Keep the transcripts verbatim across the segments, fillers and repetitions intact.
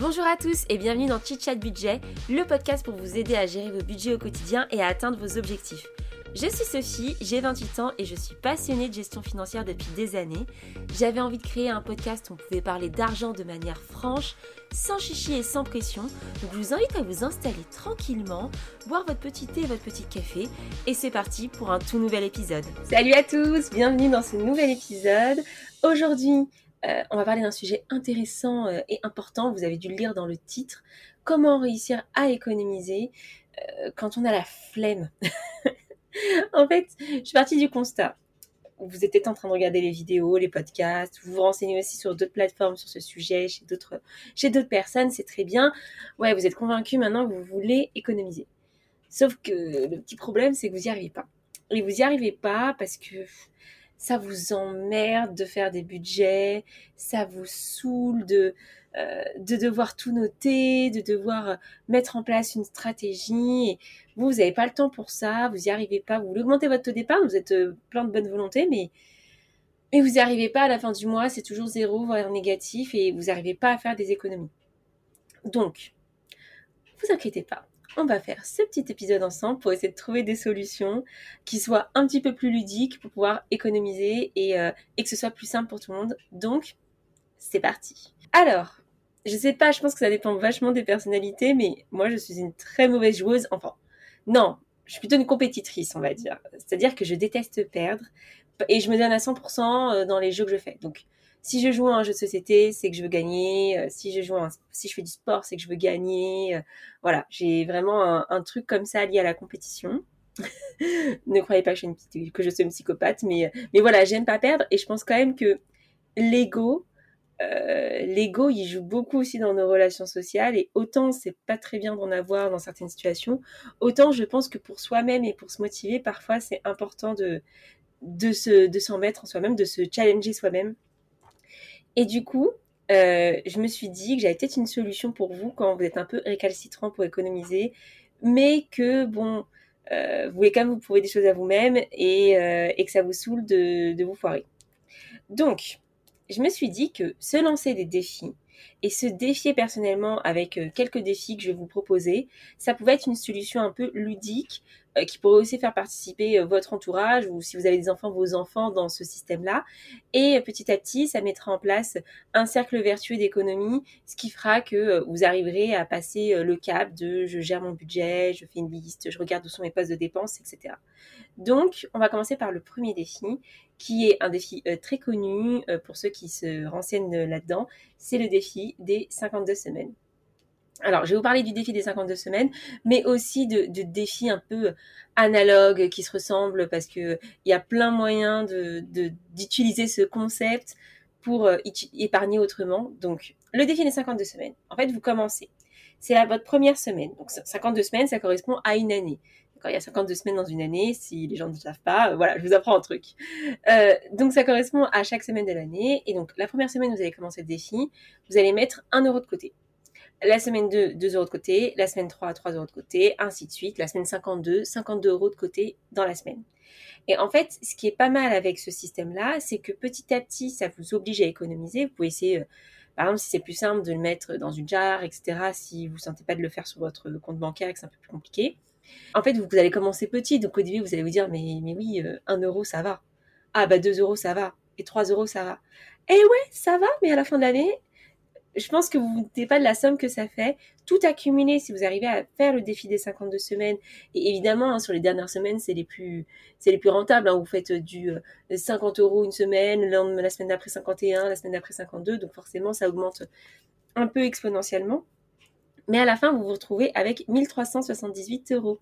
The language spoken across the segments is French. Bonjour à tous et bienvenue dans Chitchat Budget, le podcast pour vous aider à gérer vos budgets au quotidien et à atteindre vos objectifs. Je suis Sophie, j'ai vingt-huit ans et je suis passionnée de gestion financière depuis des années. J'avais envie de créer un podcast où on pouvait parler d'argent de manière franche, sans chichi et sans pression. Donc je vous invite à vous installer tranquillement, boire votre petit thé et votre petit café. Et c'est parti pour un tout nouvel épisode. Salut à tous, bienvenue dans ce nouvel épisode. Aujourd'hui, euh, on va parler d'un sujet intéressant euh, et important. Vous avez dû le lire dans le titre. Comment réussir à économiser euh, quand on a la flemme. En fait, je suis partie du constat. Vous étiez en train de regarder les vidéos, les podcasts, vous vous renseignez aussi sur d'autres plateformes, sur ce sujet, chez d'autres, chez d'autres personnes, c'est très bien. Ouais, vous êtes convaincu maintenant que vous voulez économiser. Sauf que le petit problème, c'est que vous n'y arrivez pas. Et vous n'y arrivez pas parce que ça vous emmerde de faire des budgets, ça vous saoule de, euh, de devoir tout noter, de devoir mettre en place une stratégie. Et vous, vous n'avez pas le temps pour ça, vous n'y arrivez pas, vous voulez augmenter votre taux d'épargne, vous êtes euh, plein de bonne volonté, mais, mais vous n'y arrivez pas à la fin du mois, c'est toujours zéro, voire négatif, et vous n'arrivez pas à faire des économies. Donc, ne vous inquiétez pas. On va faire ce petit épisode ensemble pour essayer de trouver des solutions qui soient un petit peu plus ludiques pour pouvoir économiser et, euh, et que ce soit plus simple pour tout le monde. Donc, c'est parti. Alors, je sais pas, je pense que ça dépend vachement des personnalités, mais moi, je suis une très mauvaise joueuse. Enfin, non, je suis plutôt une compétitrice, on va dire. C'est-à-dire que je déteste perdre et je me donne à cent pour cent dans les jeux que je fais. Donc, si je joue à un jeu de société, c'est que je veux gagner. Si je joue à un, si je fais du sport, c'est que je veux gagner. Voilà, j'ai vraiment un, un truc comme ça lié à la compétition. Ne croyez pas que je, suis une, que je suis une psychopathe, mais, mais voilà, j'aime pas perdre. Et je pense quand même que l'ego, euh, l'ego, il joue beaucoup aussi dans nos relations sociales. Et autant c'est pas très bien d'en avoir dans certaines situations, autant je pense que pour soi-même et pour se motiver, parfois c'est important de, de, se, de s'en mettre en soi-même, de se challenger soi-même. Et du coup, euh, je me suis dit que j'avais peut-être une solution pour vous quand vous êtes un peu récalcitrant pour économiser, mais que, bon, euh, vous voulez quand même vous prouver des choses à vous-même et, euh, et que ça vous saoule de, de vous foirer. Donc, je me suis dit que se lancer des défis et se défier personnellement avec quelques défis que je vais vous proposer, ça pouvait être une solution un peu ludique euh, qui pourrait aussi faire participer euh, votre entourage ou si vous avez des enfants, vos enfants dans ce système-là. Et euh, petit à petit, ça mettra en place un cercle vertueux d'économie, ce qui fera que euh, vous arriverez à passer euh, le cap de « je gère mon budget, je fais une liste, je regarde où sont mes postes de dépenses, et cetera » Donc, on va commencer par le premier défi, qui est un défi euh, très connu euh, pour ceux qui se renseignent euh, là-dedans, c'est le défi des cinquante-deux semaines. Alors, je vais vous parler du défi des cinquante-deux semaines, mais aussi de, de défis un peu analogues qui se ressemblent parce qu'il y a plein moyen de, de, d'utiliser ce concept pour euh, épargner autrement. Donc, le défi des cinquante-deux semaines, en fait, vous commencez. C'est la, votre première semaine. Donc, cinquante-deux semaines, ça correspond à une année. Quand il y a cinquante-deux semaines dans une année, si les gens ne le savent pas, euh, voilà, je vous apprends un truc. Euh, donc, ça correspond à chaque semaine de l'année. Et donc, la première semaine, vous allez commencer le défi. Vous allez mettre un euro de côté. La semaine deux, deux euros de côté. La semaine trois, trois euros de côté. Ainsi de suite. La semaine cinquante-deux, cinquante-deux euros de côté dans la semaine. Et en fait, ce qui est pas mal avec ce système-là, c'est que petit à petit, ça vous oblige à économiser. Vous pouvez essayer... Euh, Par exemple, si c'est plus simple de le mettre dans une jarre, et cetera, si vous ne sentez pas de le faire sur votre compte bancaire et que c'est un peu plus compliqué. En fait, vous, vous allez commencer petit. Donc, au début, vous allez vous dire, mais, mais oui, euh, un euro, ça va. Ah, bah deux euros, ça va. Et trois euros, ça va. Eh ouais, ça va, mais à la fin de l'année, je pense que vous ne vous doutez pas de la somme que ça fait. Tout accumulé, si vous arrivez à faire le défi des cinquante-deux semaines, et évidemment, hein, sur les dernières semaines, c'est les plus, c'est les plus rentables. Hein, vous faites du euh, cinquante euros une semaine, la semaine d'après cinquante et un, la semaine d'après cinquante-deux. Donc forcément, ça augmente un peu exponentiellement. Mais à la fin, vous vous retrouvez avec mille trois cent soixante-dix-huit euros.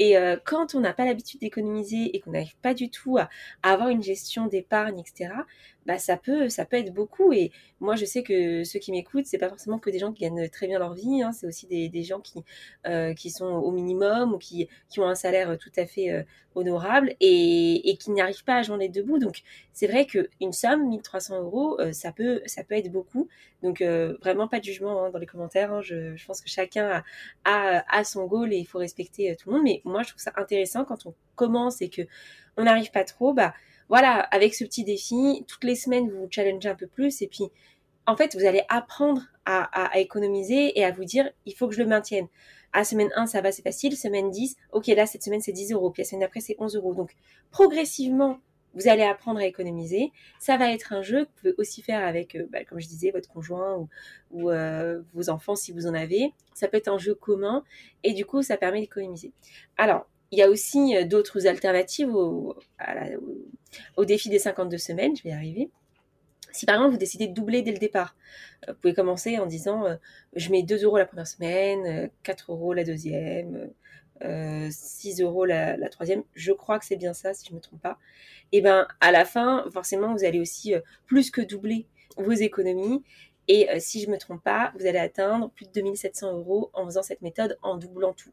Et euh, quand on n'a pas l'habitude d'économiser et qu'on n'arrive pas du tout à, à avoir une gestion d'épargne, et cetera, bah ça peut, ça peut être beaucoup. Et moi, je sais que ceux qui m'écoutent, c'est pas forcément que des gens qui gagnent très bien leur vie. Hein, c'est aussi des, des gens qui, euh, qui sont au minimum ou qui, qui ont un salaire tout à fait euh, honorable et, et qui n'arrivent pas à joindre les deux bouts. Donc, c'est vrai qu'une somme, mille trois cents euros, euh, ça, peut, ça peut être beaucoup. Donc, euh, vraiment, pas de jugement hein, dans les commentaires. Hein, je, je pense que chacun a, a, a son goal et il faut respecter tout le monde. Mais moi, je trouve ça intéressant quand on commence et qu'on n'arrive pas trop. Bah voilà, avec ce petit défi, toutes les semaines, vous vous challengez un peu plus. Et puis, en fait, vous allez apprendre à, à, à économiser et à vous dire, il faut que je le maintienne. À semaine un, ça va, c'est facile. Semaine dix, ok, là, cette semaine, c'est dix euros. Puis la semaine d'après, c'est onze euros. Donc, progressivement, vous allez apprendre à économiser. Ça va être un jeu que vous pouvez aussi faire avec, euh, bah, comme je disais, votre conjoint ou, ou euh, vos enfants si vous en avez. Ça peut être un jeu commun et du coup, ça permet d'économiser. Alors, il y a aussi euh, d'autres alternatives au, à la, au, au défi des cinquante-deux semaines. Je vais y arriver. Si par exemple, vous décidez de doubler dès le départ, vous pouvez commencer en disant euh, je mets deux euros la première semaine, quatre euros la deuxième, euh, six euros la, la troisième. Je crois que c'est bien ça, si je ne me trompe pas. Et bien, à la fin, forcément, vous allez aussi euh, plus que doubler vos économies. Et euh, si je ne me trompe pas, vous allez atteindre plus de deux mille sept cents euros en faisant cette méthode, en doublant tout.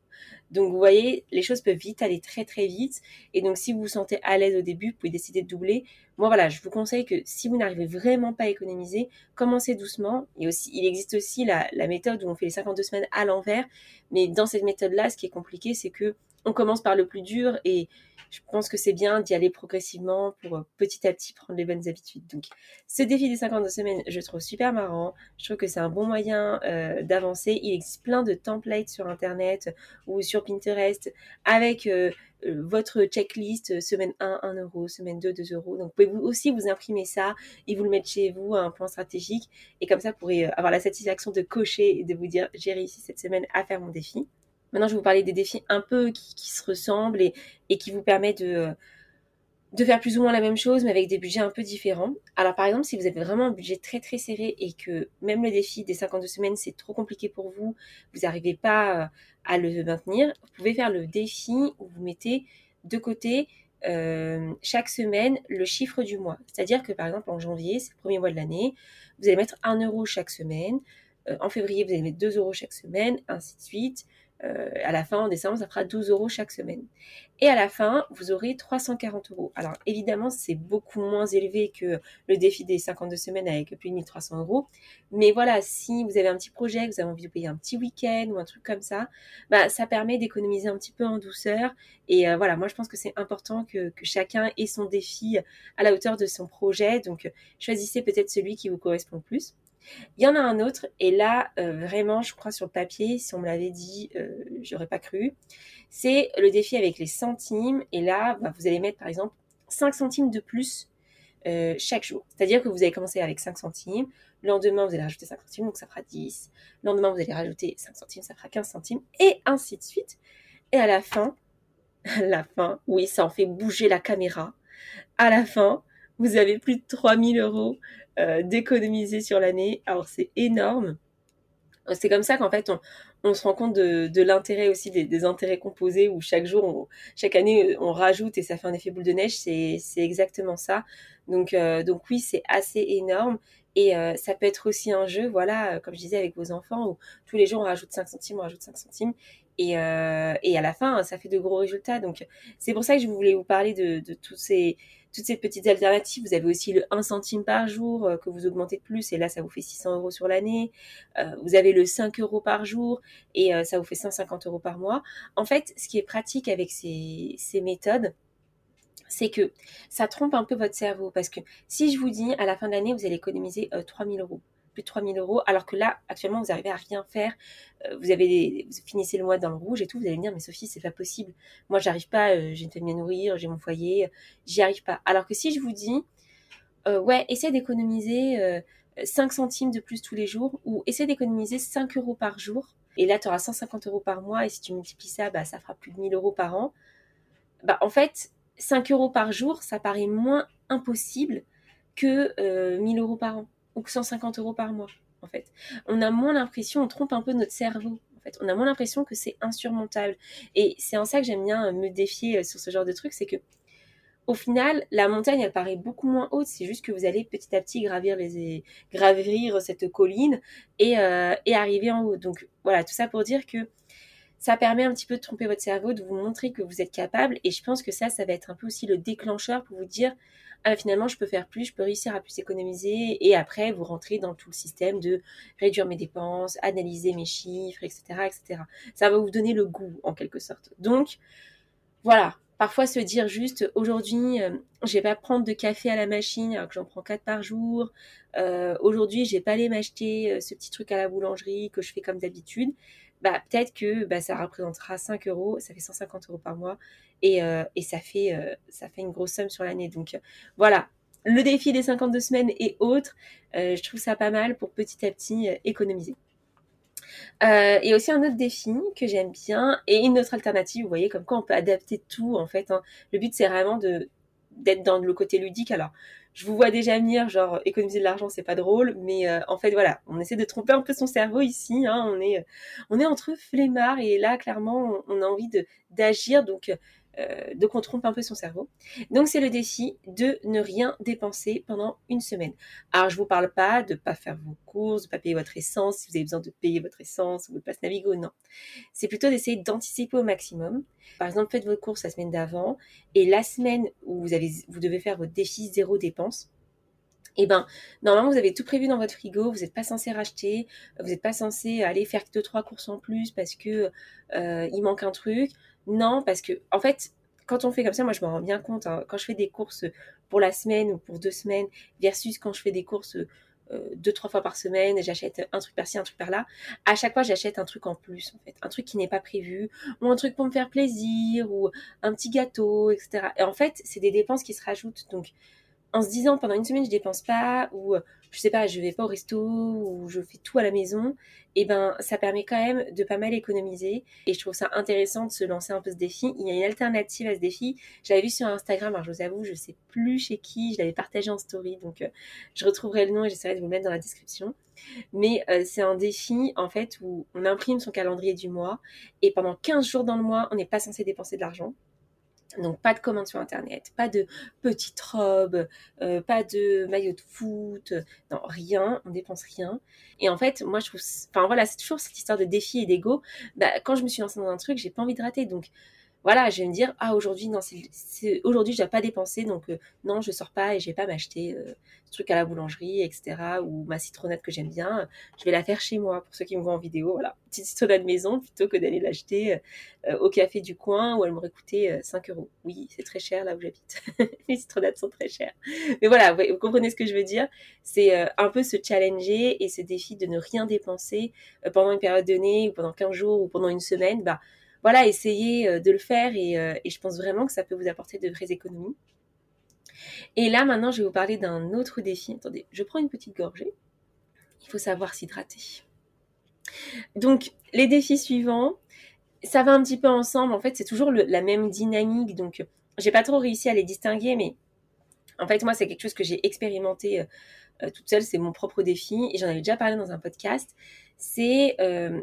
Donc, vous voyez, les choses peuvent vite aller très, très vite. Et donc, si vous vous sentez à l'aise au début, vous pouvez décider de doubler. Moi, voilà, je vous conseille que si vous n'arrivez vraiment pas à économiser, commencez doucement. Et aussi, il existe aussi la, la méthode où on fait les cinquante-deux semaines à l'envers. Mais dans cette méthode-là, ce qui est compliqué, c'est que on commence par le plus dur. Et je pense que c'est bien d'y aller progressivement pour petit à petit prendre les bonnes habitudes. Donc, ce défi des cinquante-deux semaines, je trouve super marrant. Je trouve que c'est un bon moyen euh, d'avancer. Il existe plein de templates sur Internet ou sur Pinterest avec euh, votre checklist semaine un, un euro, semaine deux, deux euros. Donc, vous pouvez vous aussi vous imprimer ça et vous le mettre chez vous à un plan stratégique. Et comme ça, vous pourrez avoir la satisfaction de cocher et de vous dire « j'ai réussi cette semaine à faire mon défi ». Maintenant, je vais vous parler des défis un peu qui, qui se ressemblent et, et qui vous permettent de, de faire plus ou moins la même chose, mais avec des budgets un peu différents. Alors, par exemple, si vous avez vraiment un budget très, très serré et que même le défi des cinquante-deux semaines, c'est trop compliqué pour vous, vous n'arrivez pas à le maintenir, vous pouvez faire le défi où vous mettez de côté euh, chaque semaine le chiffre du mois. C'est-à-dire que, par exemple, en janvier, c'est le premier mois de l'année, vous allez mettre un euro chaque semaine. Euh, en février, vous allez mettre deux euros chaque semaine, ainsi de suite. Euh, à la fin, en décembre, ça fera douze euros chaque semaine. Et à la fin, vous aurez trois cent quarante euros. Alors, évidemment, c'est beaucoup moins élevé que le défi des cinquante-deux semaines avec plus de mille trois cents euros. Mais voilà, si vous avez un petit projet, que vous avez envie de payer un petit week-end ou un truc comme ça, bah, ça permet d'économiser un petit peu en douceur. Et euh, voilà, moi, je pense que c'est important que, que chacun ait son défi à la hauteur de son projet. Donc, choisissez peut-être celui qui vous correspond le plus. Il y en a un autre, et là, euh, vraiment, je crois sur le papier, si on me l'avait dit, euh, j'aurais pas cru. C'est le défi avec les centimes, et là, bah, vous allez mettre, par exemple, cinq centimes de plus euh, chaque jour. C'est-à-dire que vous allez commencer avec cinq centimes, le lendemain, vous allez rajouter cinq centimes, donc ça fera dix. Le lendemain, vous allez rajouter cinq centimes, ça fera quinze centimes, et ainsi de suite. Et à la fin, à la fin, oui, ça en fait bouger la caméra, à la fin, vous avez plus de trois mille euros euh, d'économiser sur l'année. Alors, c'est énorme. C'est comme ça qu'en fait, on, on se rend compte de, de l'intérêt aussi, des, des intérêts composés où chaque jour, on, chaque année, on rajoute et ça fait un effet boule de neige. C'est, c'est exactement ça. Donc, euh, donc oui, c'est assez énorme. Et euh, ça peut être aussi un jeu, voilà, comme je disais, avec vos enfants, où tous les jours, on rajoute cinq centimes, on rajoute cinq centimes. Et, euh, et à la fin, ça fait de gros résultats. Donc, c'est pour ça que je voulais vous parler de, de tous ces... toutes ces petites alternatives. Vous avez aussi le un centime par jour euh, que vous augmentez de plus et là, ça vous fait six cents euros sur l'année. Euh, vous avez le cinq euros par jour et euh, ça vous fait cent cinquante euros par mois. En fait, ce qui est pratique avec ces, ces méthodes, c'est que ça trompe un peu votre cerveau parce que si je vous dis à la fin de l'année, vous allez économiser euh, trois mille euros. Plus de trois mille euros, alors que là, actuellement, vous arrivez à rien faire, vous avez des, vous finissez le mois dans le rouge et tout, vous allez me dire, mais Sophie, c'est pas possible, moi, j'arrive pas, euh, j'ai une famille à nourrir, j'ai mon foyer, j'y arrive pas. Alors que si je vous dis, euh, ouais, essaie d'économiser euh, cinq centimes de plus tous les jours, ou essaie d'économiser cinq euros par jour, et là, tu auras cent cinquante euros par mois, et si tu multiplies ça, bah, ça fera plus de mille euros par an. Bah, en fait, cinq euros par jour, ça paraît moins impossible que euh, mille euros par an. Ou que cent cinquante euros par mois, en fait. On a moins l'impression, on trompe un peu notre cerveau, en fait. On a moins l'impression que c'est insurmontable. Et c'est en ça que j'aime bien me défier sur ce genre de truc, c'est que, au final, la montagne, elle paraît beaucoup moins haute, c'est juste que vous allez petit à petit gravir, les, gravir cette colline et, euh, et arriver en haut. Donc, voilà, tout ça pour dire que ça permet un petit peu de tromper votre cerveau, de vous montrer que vous êtes capable. Et je pense que ça, ça va être un peu aussi le déclencheur pour vous dire « Ah, finalement, je peux faire plus, je peux réussir à plus économiser. » Et après, vous rentrez dans tout le système de réduire mes dépenses, analyser mes chiffres, et cetera, et cetera. Ça va vous donner le goût, en quelque sorte. Donc, voilà, Parfois, se dire juste « Aujourd'hui, euh, je ne vais pas prendre de café à la machine alors que j'en prends quatre par jour. Euh, aujourd'hui, je ne vais pas aller m'acheter euh, ce petit truc à la boulangerie que je fais comme d'habitude. » Bah, peut-être que bah, ça représentera cinq euros, ça fait cent cinquante euros par mois et, euh, et ça, fait, euh, ça fait une grosse somme sur l'année. Donc, euh, voilà. Le défi des cinquante-deux semaines et autres, euh, je trouve ça pas mal pour petit à petit euh, économiser. Euh, et aussi un autre défi que j'aime bien et une autre alternative, vous voyez, comme quoi on peut adapter tout en fait, hein. Le but c'est vraiment de, d'être dans le côté ludique. Alors je vous vois déjà venir, genre économiser de l'argent c'est pas drôle, mais euh, en fait voilà, on essaie de tromper un peu son cerveau ici, hein. on, est, on est entre flemmards et là clairement on, on a envie de, d'agir, donc, euh, donc on trompe un peu son cerveau. Donc c'est le défi de ne rien dépenser pendant une semaine. Alors je vous parle pas de pas faire vos courses, de pas payer votre essence, si vous avez besoin de payer votre essence ou votre passe Navigo, non. C'est plutôt d'essayer d'anticiper au maximum. Par exemple, faites vos courses la semaine d'avant et la semaine où vous, avez, vous devez faire votre défi zéro dépense, eh ben, normalement, vous avez tout prévu dans votre frigo, vous n'êtes pas censé racheter, vous n'êtes pas censé aller faire deux, trois courses en plus parce que euh, il manque un truc. Non, parce que, en fait, quand on fait comme ça, moi, je m'en rends bien compte, hein, quand je fais des courses pour la semaine ou pour deux semaines versus quand je fais des courses euh, deux, trois fois par semaine, j'achète un truc par-ci, un truc par-là, à chaque fois, j'achète un truc en plus, en fait, un truc qui n'est pas prévu ou un truc pour me faire plaisir ou un petit gâteau, et cetera. Et en fait, c'est des dépenses qui se rajoutent, donc en se disant pendant une semaine je dépense pas ou je sais pas je vais pas au resto ou je fais tout à la maison, et eh ben ça permet quand même de pas mal économiser et je trouve ça intéressant de se lancer un peu ce défi. Il y a une alternative à ce défi, j'avais vu sur Instagram, alors je vous avoue je sais plus chez qui, je l'avais partagé en story donc euh, je retrouverai le nom et j'essaierai de vous le mettre dans la description, mais euh, c'est un défi en fait où on imprime son calendrier du mois et pendant quinze jours dans le mois on n'est pas censé dépenser de l'argent. Donc, pas de commandes sur Internet, pas de petites robes, euh, pas de maillot de foot, non, rien, on dépense rien. Et en fait, moi, je trouve... Enfin, voilà, c'est toujours cette histoire de défi et d'ego. Bah, quand je me suis lancée dans un truc, j'ai pas envie de rater. Donc, voilà, je vais me dire, ah, aujourd'hui, non, c'est, c'est, aujourd'hui je ne dois pas dépenser, donc euh, non, je ne sors pas et je ne vais pas m'acheter euh, ce truc à la boulangerie, et cetera. Ou ma citronnade que j'aime bien, je vais la faire chez moi. Pour ceux qui me voient en vidéo, voilà, petite citronnade maison plutôt que d'aller l'acheter euh, au café du coin où elle m'aurait coûté euh, cinq euros. Oui, c'est très cher là où j'habite. Les citronnades sont très chères. Mais voilà, vous, vous comprenez ce que je veux dire. C'est euh, un peu se challenger et ce défi de ne rien dépenser euh, pendant une période donnée ou pendant quinze jours ou pendant une semaine, bah, voilà, essayez de le faire et, euh, et je pense vraiment que ça peut vous apporter de vraies économies. Et là, maintenant, je vais vous parler d'un autre défi. Attendez, je prends une petite gorgée. Il faut savoir s'hydrater. Donc, les défis suivants, ça va un petit peu ensemble. En fait, c'est toujours le, la même dynamique. Donc, j'ai pas trop réussi à les distinguer, mais en fait, moi, c'est quelque chose que j'ai expérimenté euh, toute seule. C'est mon propre défi et j'en avais déjà parlé dans un podcast. C'est... Euh,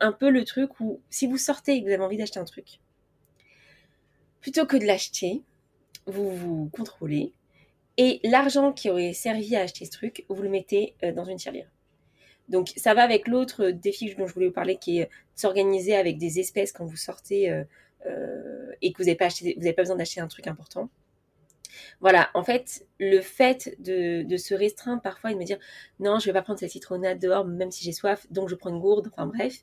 un peu le truc où, si vous sortez et que vous avez envie d'acheter un truc, plutôt que de l'acheter, vous vous contrôlez, et l'argent qui aurait servi à acheter ce truc, vous le mettez dans une tirelire. Donc, ça va avec l'autre défi dont je voulais vous parler, qui est de s'organiser avec des espèces quand vous sortez euh, euh, et que vous n'avez pas, pas besoin d'acheter un truc important. Voilà, en fait, le fait de, de se restreindre parfois et de me dire « Non, je ne vais pas prendre cette citronnade dehors, même si j'ai soif, donc je prends une gourde, enfin bref. »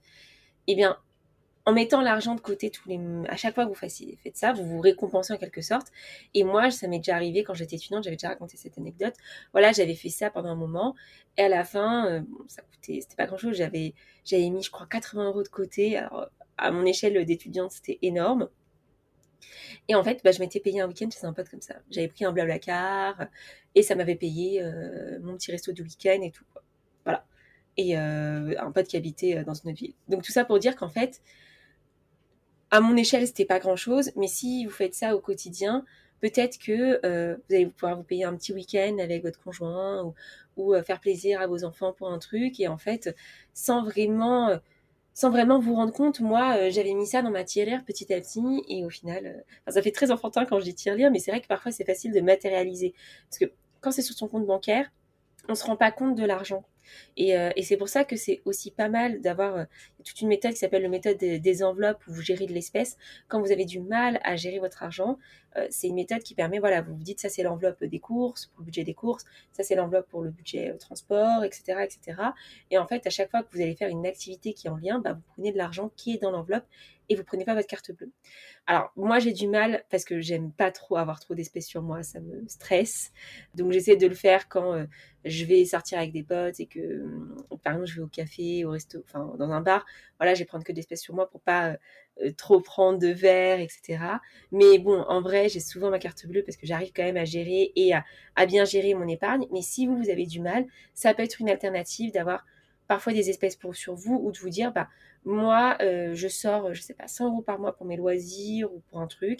Eh bien, en mettant l'argent de côté tous les, à chaque fois que vous fassiez, faites ça, vous vous récompensez en quelque sorte. Et moi, ça m'est déjà arrivé quand j'étais étudiante, j'avais déjà raconté cette anecdote. Voilà, j'avais fait ça pendant un moment et à la fin, euh, bon, ça coûtait, c'était pas grand-chose, j'avais, j'avais mis, je crois, quatre-vingts euros de côté. Alors, à mon échelle d'étudiante, c'était énorme. Et en fait, bah, je m'étais payé un week-end chez un pote comme ça. J'avais pris un BlaBlaCar et ça m'avait payé euh, mon petit resto du week-end et tout. Quoi. Voilà. Et euh, un pote qui habitait dans une autre ville. Donc tout ça pour dire qu'en fait, à mon échelle, c'était pas grand-chose. Mais si vous faites ça au quotidien, peut-être que euh, vous allez pouvoir vous payer un petit week-end avec votre conjoint ou, ou euh, faire plaisir à vos enfants pour un truc. Et en fait, sans vraiment... Euh, Sans vraiment vous rendre compte, moi, euh, j'avais mis ça dans ma tirelire petit à petit et au final, euh, enfin, ça fait très enfantin quand je dis tirelire, mais c'est vrai que parfois, c'est facile de matérialiser. Parce que quand c'est sur son compte bancaire, on ne se rend pas compte de l'argent. Et, euh, et c'est pour ça que c'est aussi pas mal d'avoir euh, toute une méthode qui s'appelle la méthode des, des enveloppes où vous gérez de l'espèce. Quand vous avez du mal à gérer votre argent, euh, c'est une méthode qui permet, voilà, vous vous dites ça c'est l'enveloppe des courses, pour le budget des courses, ça c'est l'enveloppe pour le budget euh, transport, et cetera, et cetera. Et en fait, à chaque fois que vous allez faire une activité qui est en lien, bah, vous prenez de l'argent qui est dans l'enveloppe et vous prenez pas votre carte bleue. Alors, moi, j'ai du mal parce que j'aime pas trop avoir trop d'espèces sur moi, ça me stresse. Donc, j'essaie de le faire quand euh, je vais sortir avec des potes et que, euh, par exemple, je vais au café, au resto, enfin, dans un bar. Voilà, je vais prendre que de l'espèce sur moi pour pas euh, trop prendre de verre, et cetera. Mais bon, en vrai, j'ai souvent ma carte bleue parce que j'arrive quand même à gérer et à, à bien gérer mon épargne. Mais si vous, vous avez du mal, ça peut être une alternative d'avoir parfois des espèces pour, sur vous, ou de vous dire, bah, moi, euh, je sors, je sais pas, cent euros par mois pour mes loisirs ou pour un truc.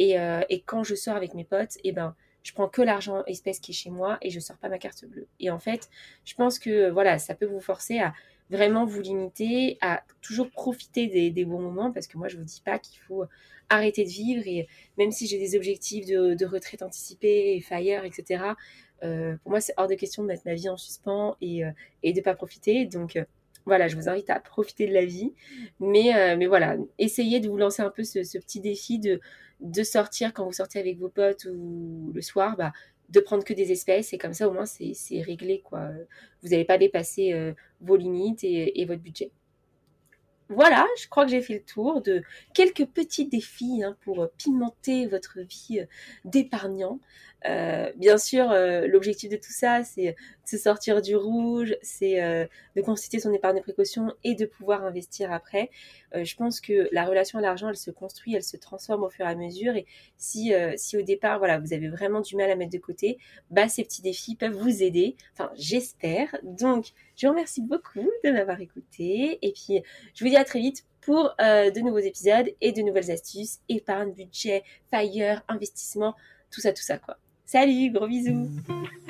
Et, euh, et quand je sors avec mes potes, eh ben, je prends que l'argent espèce qui est chez moi et je sors pas ma carte bleue. Et en fait, je pense que voilà, ça peut vous forcer à vraiment vous limiter, à toujours profiter des, des bons moments, parce que moi, je vous dis pas qu'il faut arrêter de vivre. Et même si j'ai des objectifs de, de retraite anticipée et FIRE, et cetera, Euh, pour moi, c'est hors de question de mettre ma vie en suspens et, euh, et de ne pas profiter. Donc, euh, voilà, je vous invite à profiter de la vie. Mais, euh, mais voilà, essayez de vous lancer un peu ce, ce petit défi de, de sortir quand vous sortez avec vos potes ou le soir, bah, de prendre que des espèces. Et comme ça, au moins, c'est, c'est réglé, quoi. Vous n'allez pas dépasser euh, vos limites et, et votre budget. Voilà, je crois que j'ai fait le tour de quelques petits défis hein, pour pimenter votre vie d'épargnant. Euh, bien sûr, euh, l'objectif de tout ça, c'est de se sortir du rouge, c'est euh, de constituer son épargne de précaution et de pouvoir investir après. Euh, je pense que la relation à l'argent, elle se construit, elle se transforme au fur et à mesure. Et si, euh, si au départ, voilà, vous avez vraiment du mal à mettre de côté, bah, ces petits défis peuvent vous aider. Enfin, j'espère. Donc, je vous remercie beaucoup de m'avoir écouté. Et puis, je vous dis à très vite pour euh, de nouveaux épisodes et de nouvelles astuces, épargne, budget, FIRE, investissement, tout ça, tout ça, quoi. Salut, gros bisous!